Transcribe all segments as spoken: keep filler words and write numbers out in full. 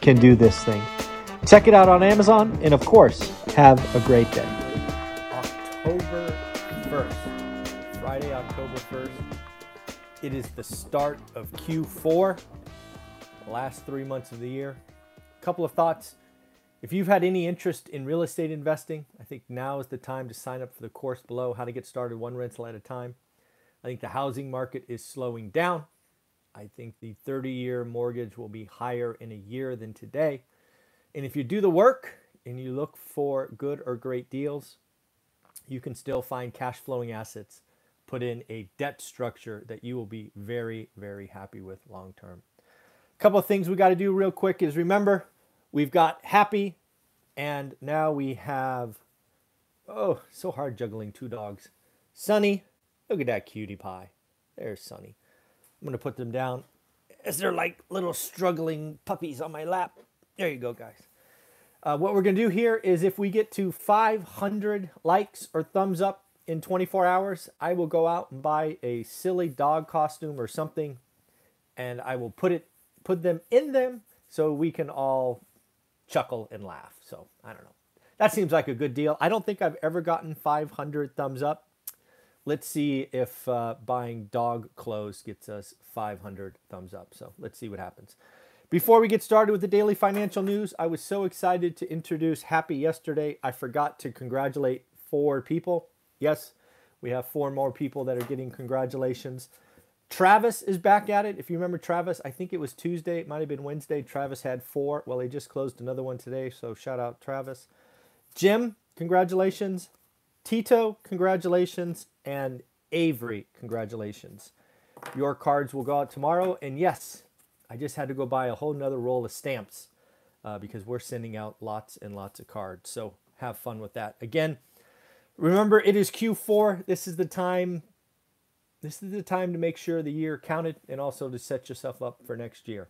can do this thing. Check it out on Amazon, and of course, have a great day. October first, Friday, October first, it is the start of Q four, last three months of the year. A couple of thoughts. If you've had any interest in real estate investing, I think now is the time to sign up for the course below, How to Get Started One Rental at a Time. I think the housing market is slowing down. I think the thirty-year mortgage will be higher in a year than today. And if you do the work and you look for good or great deals, you can still find cash flowing assets, put in a debt structure that you will be very, very happy with long term. A couple of things we got to do real quick is remember, we've got happy, and now we have, oh, so hard juggling two dogs. Sunny, look at that cutie pie. There's Sunny. I'm going to put them down as they're like little struggling puppies on my lap. There you go, guys. Uh, what we're going to do here is if we get to five hundred likes or thumbs up in twenty-four hours, I will go out and buy a silly dog costume or something, and I will put it, put them in them so we can all chuckle and laugh. So I don't know. That seems like a good deal. I don't think I've ever gotten five hundred thumbs up. Let's see if uh, buying dog clothes gets us five hundred thumbs up. So let's see what happens. Before we get started with the daily financial news, I was so excited to introduce Happy yesterday. I forgot to congratulate four people. Yes, we have four more people that are getting congratulations. Travis is back at it. If you remember Travis, I think it was Tuesday. It might have been Wednesday. Travis had four. Well, he just closed another one today, so shout out Travis. Jim, congratulations. Tito, congratulations. And Avery, congratulations. Your cards will go out tomorrow. And yes, I just had to go buy a whole nother roll of stamps uh, because we're sending out lots and lots of cards. So have fun with that. Again, remember it is Q four. This is the time. This is the time to make sure the year counted and also to set yourself up for next year.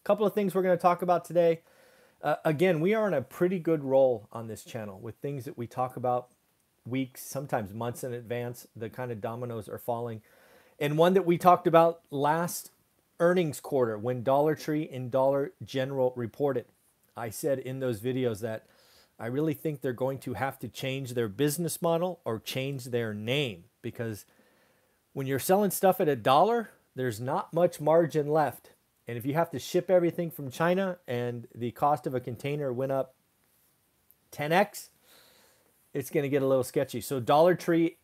A couple of things we're going to talk about today. Uh, again, we are on a pretty good roll on this channel with things that we talk about weeks, sometimes months in advance. The kind of dominoes are falling. And one that we talked about last earnings quarter when Dollar Tree and Dollar General reported. I said in those videos that I really think they're going to have to change their business model or change their name, because when you're selling stuff at a dollar, there's not much margin left. And if you have to ship everything from China and the cost of a container went up ten x, it's going to get a little sketchy. So Dollar Tree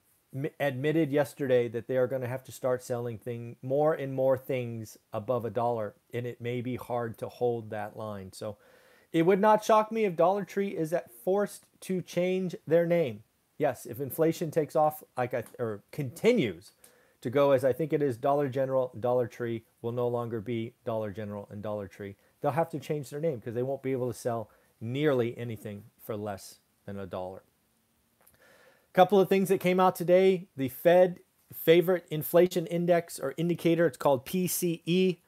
admitted yesterday that they are going to have to start selling thing more and more things above a dollar, and it may be hard to hold that line. So it would not shock me if Dollar Tree is at forced to change their name. Yes, if inflation takes off like I, or continues to go as I think it is, Dollar General, Dollar Tree will no longer be Dollar General and Dollar Tree. They'll have to change their name because they won't be able to sell nearly anything for less than a dollar. Couple of things that came out today. The Fed favorite inflation index or indicator, it's called P C E.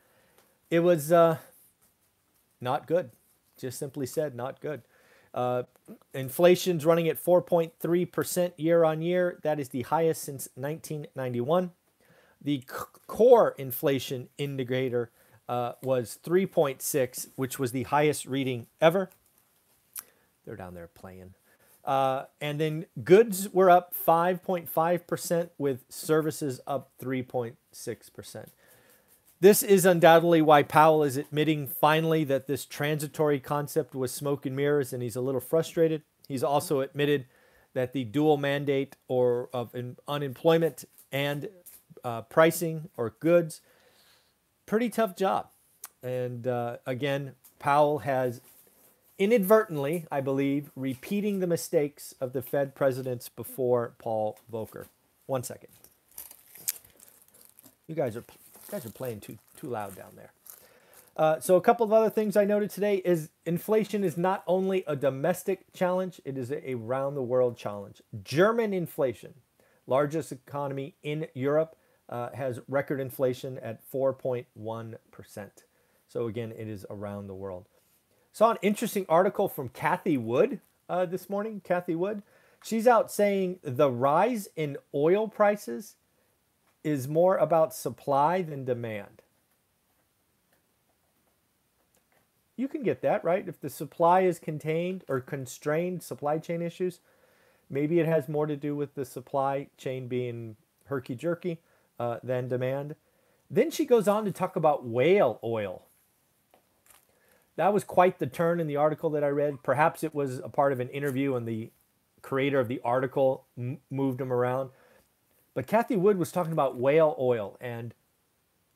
It was uh, not good. Just simply said, not good. Uh, inflation's running at four point three percent year on year. That is the highest since nineteen ninety-one. The c- core inflation indicator uh, was three point six, which was the highest reading ever. They're down there playing. Uh, and then goods were up five point five percent with services up three point six percent. This is undoubtedly why Powell is admitting finally that this transitory concept was smoke and mirrors, and he's a little frustrated. He's also admitted that the dual mandate or of in unemployment and uh, pricing or goods, pretty tough job. And uh, again, Powell has inadvertently, I believe, repeating the mistakes of the Fed presidents before Paul Volcker. One second. You guys are you guys are playing too too loud down there. Uh, so a couple of other things I noted today is inflation is not only a domestic challenge, it is a round the world challenge. German inflation, largest economy in Europe, uh, has record inflation at four point one percent. So again, it is around the world. Saw an interesting article from Cathie Wood uh, this morning. Cathie Wood, she's out saying the rise in oil prices is more about supply than demand. You can get that, right? If the supply is contained or constrained, supply chain issues, maybe it has more to do with the supply chain being herky-jerky uh, than demand. Then she goes on to talk about whale oil. That was quite the turn in the article that I read. Perhaps it was a part of an interview and the creator of the article m moved him around. But Cathie Wood was talking about whale oil, and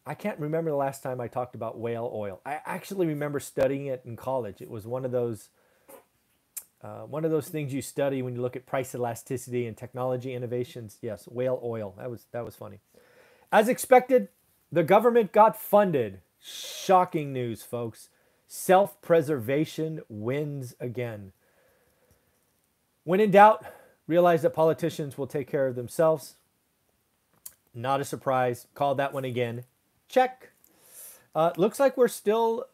I can't remember the last time I talked about whale oil. I actually remember studying it in college. It was one of those uh, one of those things you study when you look at price elasticity and technology innovations. Yes, whale oil. That was, that was funny. As expected, the government got funded. Shocking news, folks. Self-preservation wins again. When in doubt, realize that politicians will take care of themselves. Not a surprise. Call that one again. Check. Uh, looks like we're still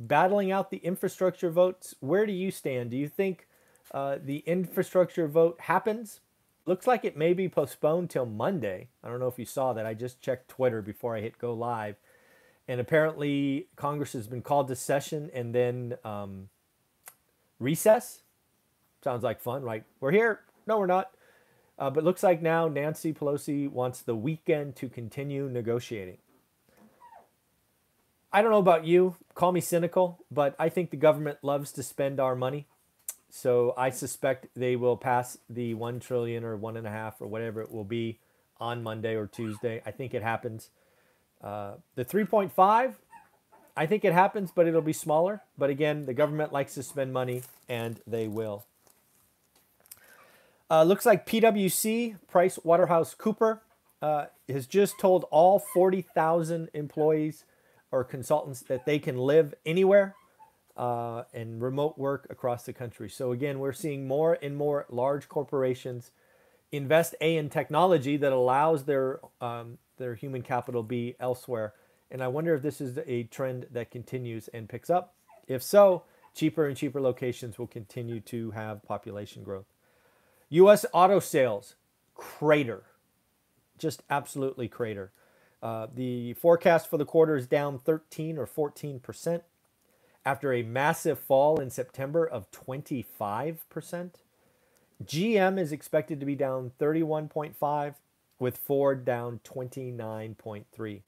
battling out the infrastructure votes. Where do you stand? Do you think uh, the infrastructure vote happens? Looks like it may be postponed till Monday. I don't know if you saw that. I just checked Twitter before I hit go live. And apparently Congress has been called to session and then um, recess. Sounds like fun, right? We're here. No, we're not. Uh, but looks like now Nancy Pelosi wants the weekend to continue negotiating. I don't know about you. Call me cynical, but I think the government loves to spend our money. So I suspect they will pass the one trillion or one and a half or whatever it will be on Monday or Tuesday. I think it happens. Uh, the three point five, I think it happens, but it'll be smaller. But again, the government likes to spend money, and they will. Uh, looks like P W C, PricewaterhouseCooper, uh, has just told all forty thousand employees or consultants that they can live anywhere uh, and remote work across the country. So again, we're seeing more and more large corporations invest A in technology that allows their um, their human capital be elsewhere. And I wonder if this is a trend that continues and picks up. If so, cheaper and cheaper locations will continue to have population growth. U S auto sales, crater, just absolutely crater. Uh, the forecast for the quarter is down thirteen or fourteen percent after a massive fall in September of twenty-five percent. G M is expected to be down thirty-one point five percent. with Ford down twenty-nine point three.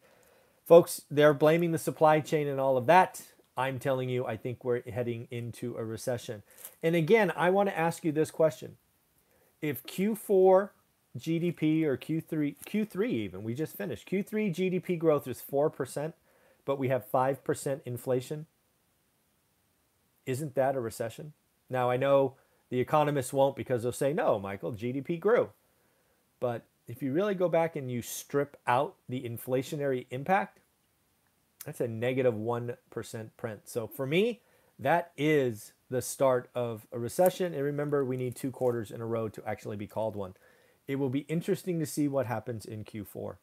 Folks, they're blaming the supply chain and all of that. I'm telling you, I think we're heading into a recession. And again, I want to ask you this question. If Q four G D P or Q three, Q three even, we just finished, Q three G D P growth is four percent, but we have five percent inflation, isn't that a recession? Now, I know the economists won't because they'll say, no, Michael, G D P grew. But if you really go back and you strip out the inflationary impact, that's a negative one percent print. So for me, that is the start of a recession. And remember, we need two quarters in a row to actually be called one. It will be interesting to see what happens in Q four.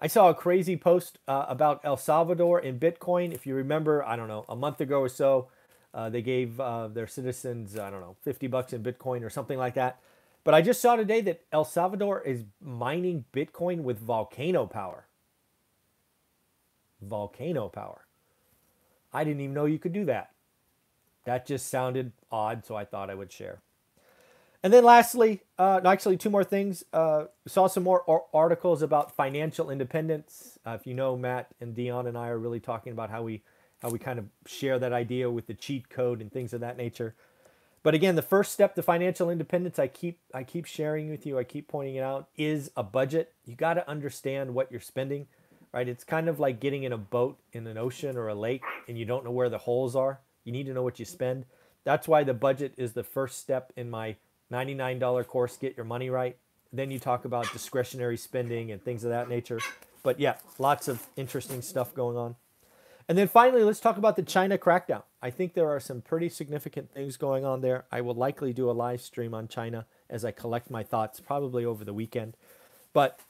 I saw a crazy post uh, about El Salvador and Bitcoin. If you remember, I don't know, a month ago or so, uh, they gave uh, their citizens, I don't know, fifty bucks in Bitcoin or something like that. But I just saw today that El Salvador is mining Bitcoin with volcano power. Volcano power. I didn't even know you could do that. That just sounded odd, so I thought I would share. And then lastly, uh, no, actually two more things. Uh, saw some more articles about financial independence. Uh, if you know, Matt and Dion and I are really talking about how we, how we kind of share that idea with the cheat code and things of that nature. But again, the first step to financial independence, I keep I keep sharing with you, I keep pointing it out, is a budget. You got to understand what you're spending, right? It's kind of like getting in a boat in an ocean or a lake and you don't know where the holes are. You need to know what you spend. That's why the budget is the first step in my ninety-nine dollar course, Get Your Money Right. Then you talk about discretionary spending and things of that nature. But yeah, lots of interesting stuff going on. And then finally, let's talk about the China crackdown. I think there are some pretty significant things going on there. I will likely do a live stream on China as I collect my thoughts, probably over the weekend. But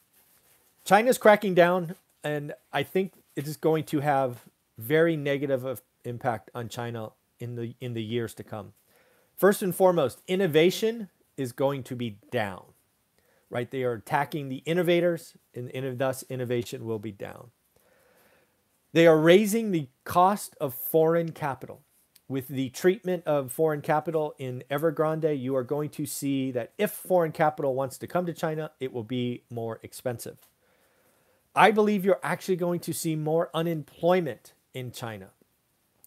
China's cracking down, and I think it is going to have very negative of impact on China in the in the years to come. First and foremost, innovation is going to be down, right? They are attacking the innovators, and, and thus innovation will be down. They are raising the cost of foreign capital. With the treatment of foreign capital in Evergrande, you are going to see that if foreign capital wants to come to China, it will be more expensive. I believe you're actually going to see more unemployment in China.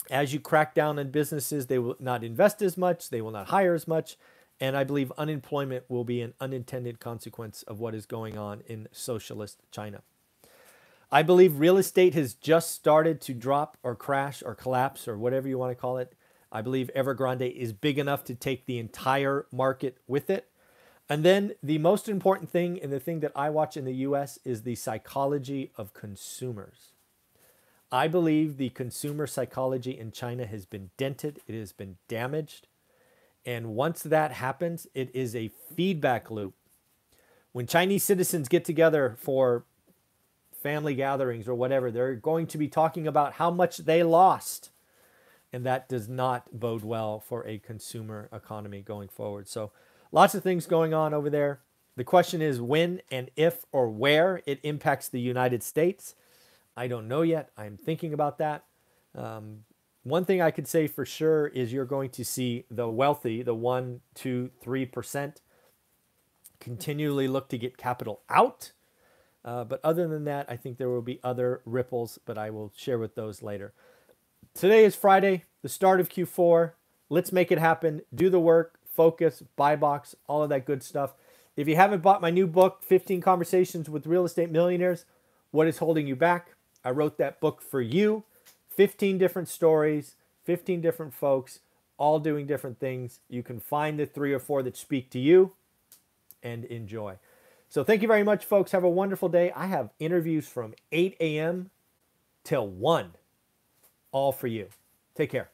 As you crack down on businesses, they will not invest as much, they will not hire as much, and I believe unemployment will be an unintended consequence of what is going on in socialist China. I believe real estate has just started to drop or crash or collapse or whatever you want to call it. I believe Evergrande is big enough to take the entire market with it. And then the most important thing, and the thing that I watch in the U S, is the psychology of consumers. I believe the consumer psychology in China has been dented. It has been damaged. And once that happens, it is a feedback loop. When Chinese citizens get together for family gatherings or whatever, they're going to be talking about how much they lost. And that does not bode well for a consumer economy going forward. So lots of things going on over there. The question is when and if or where it impacts the United States. I don't know yet. I'm thinking about that. Um, one thing I could say for sure is you're going to see the wealthy, the one, two, three percent, continually look to get capital out. Uh, but other than that, I think there will be other ripples, but I will share with those later. Today is Friday, the start of Q four. Let's make it happen. Do the work, focus, buy box, all of that good stuff. If you haven't bought my new book, fifteen Conversations with Real Estate Millionaires, What is Holding You Back? I wrote that book for you. fifteen different stories, fifteen different folks, all doing different things. You can find the three or four that speak to you and enjoy. So thank you very much, folks. Have a wonderful day. I have interviews from eight a m till one, all for you. Take care.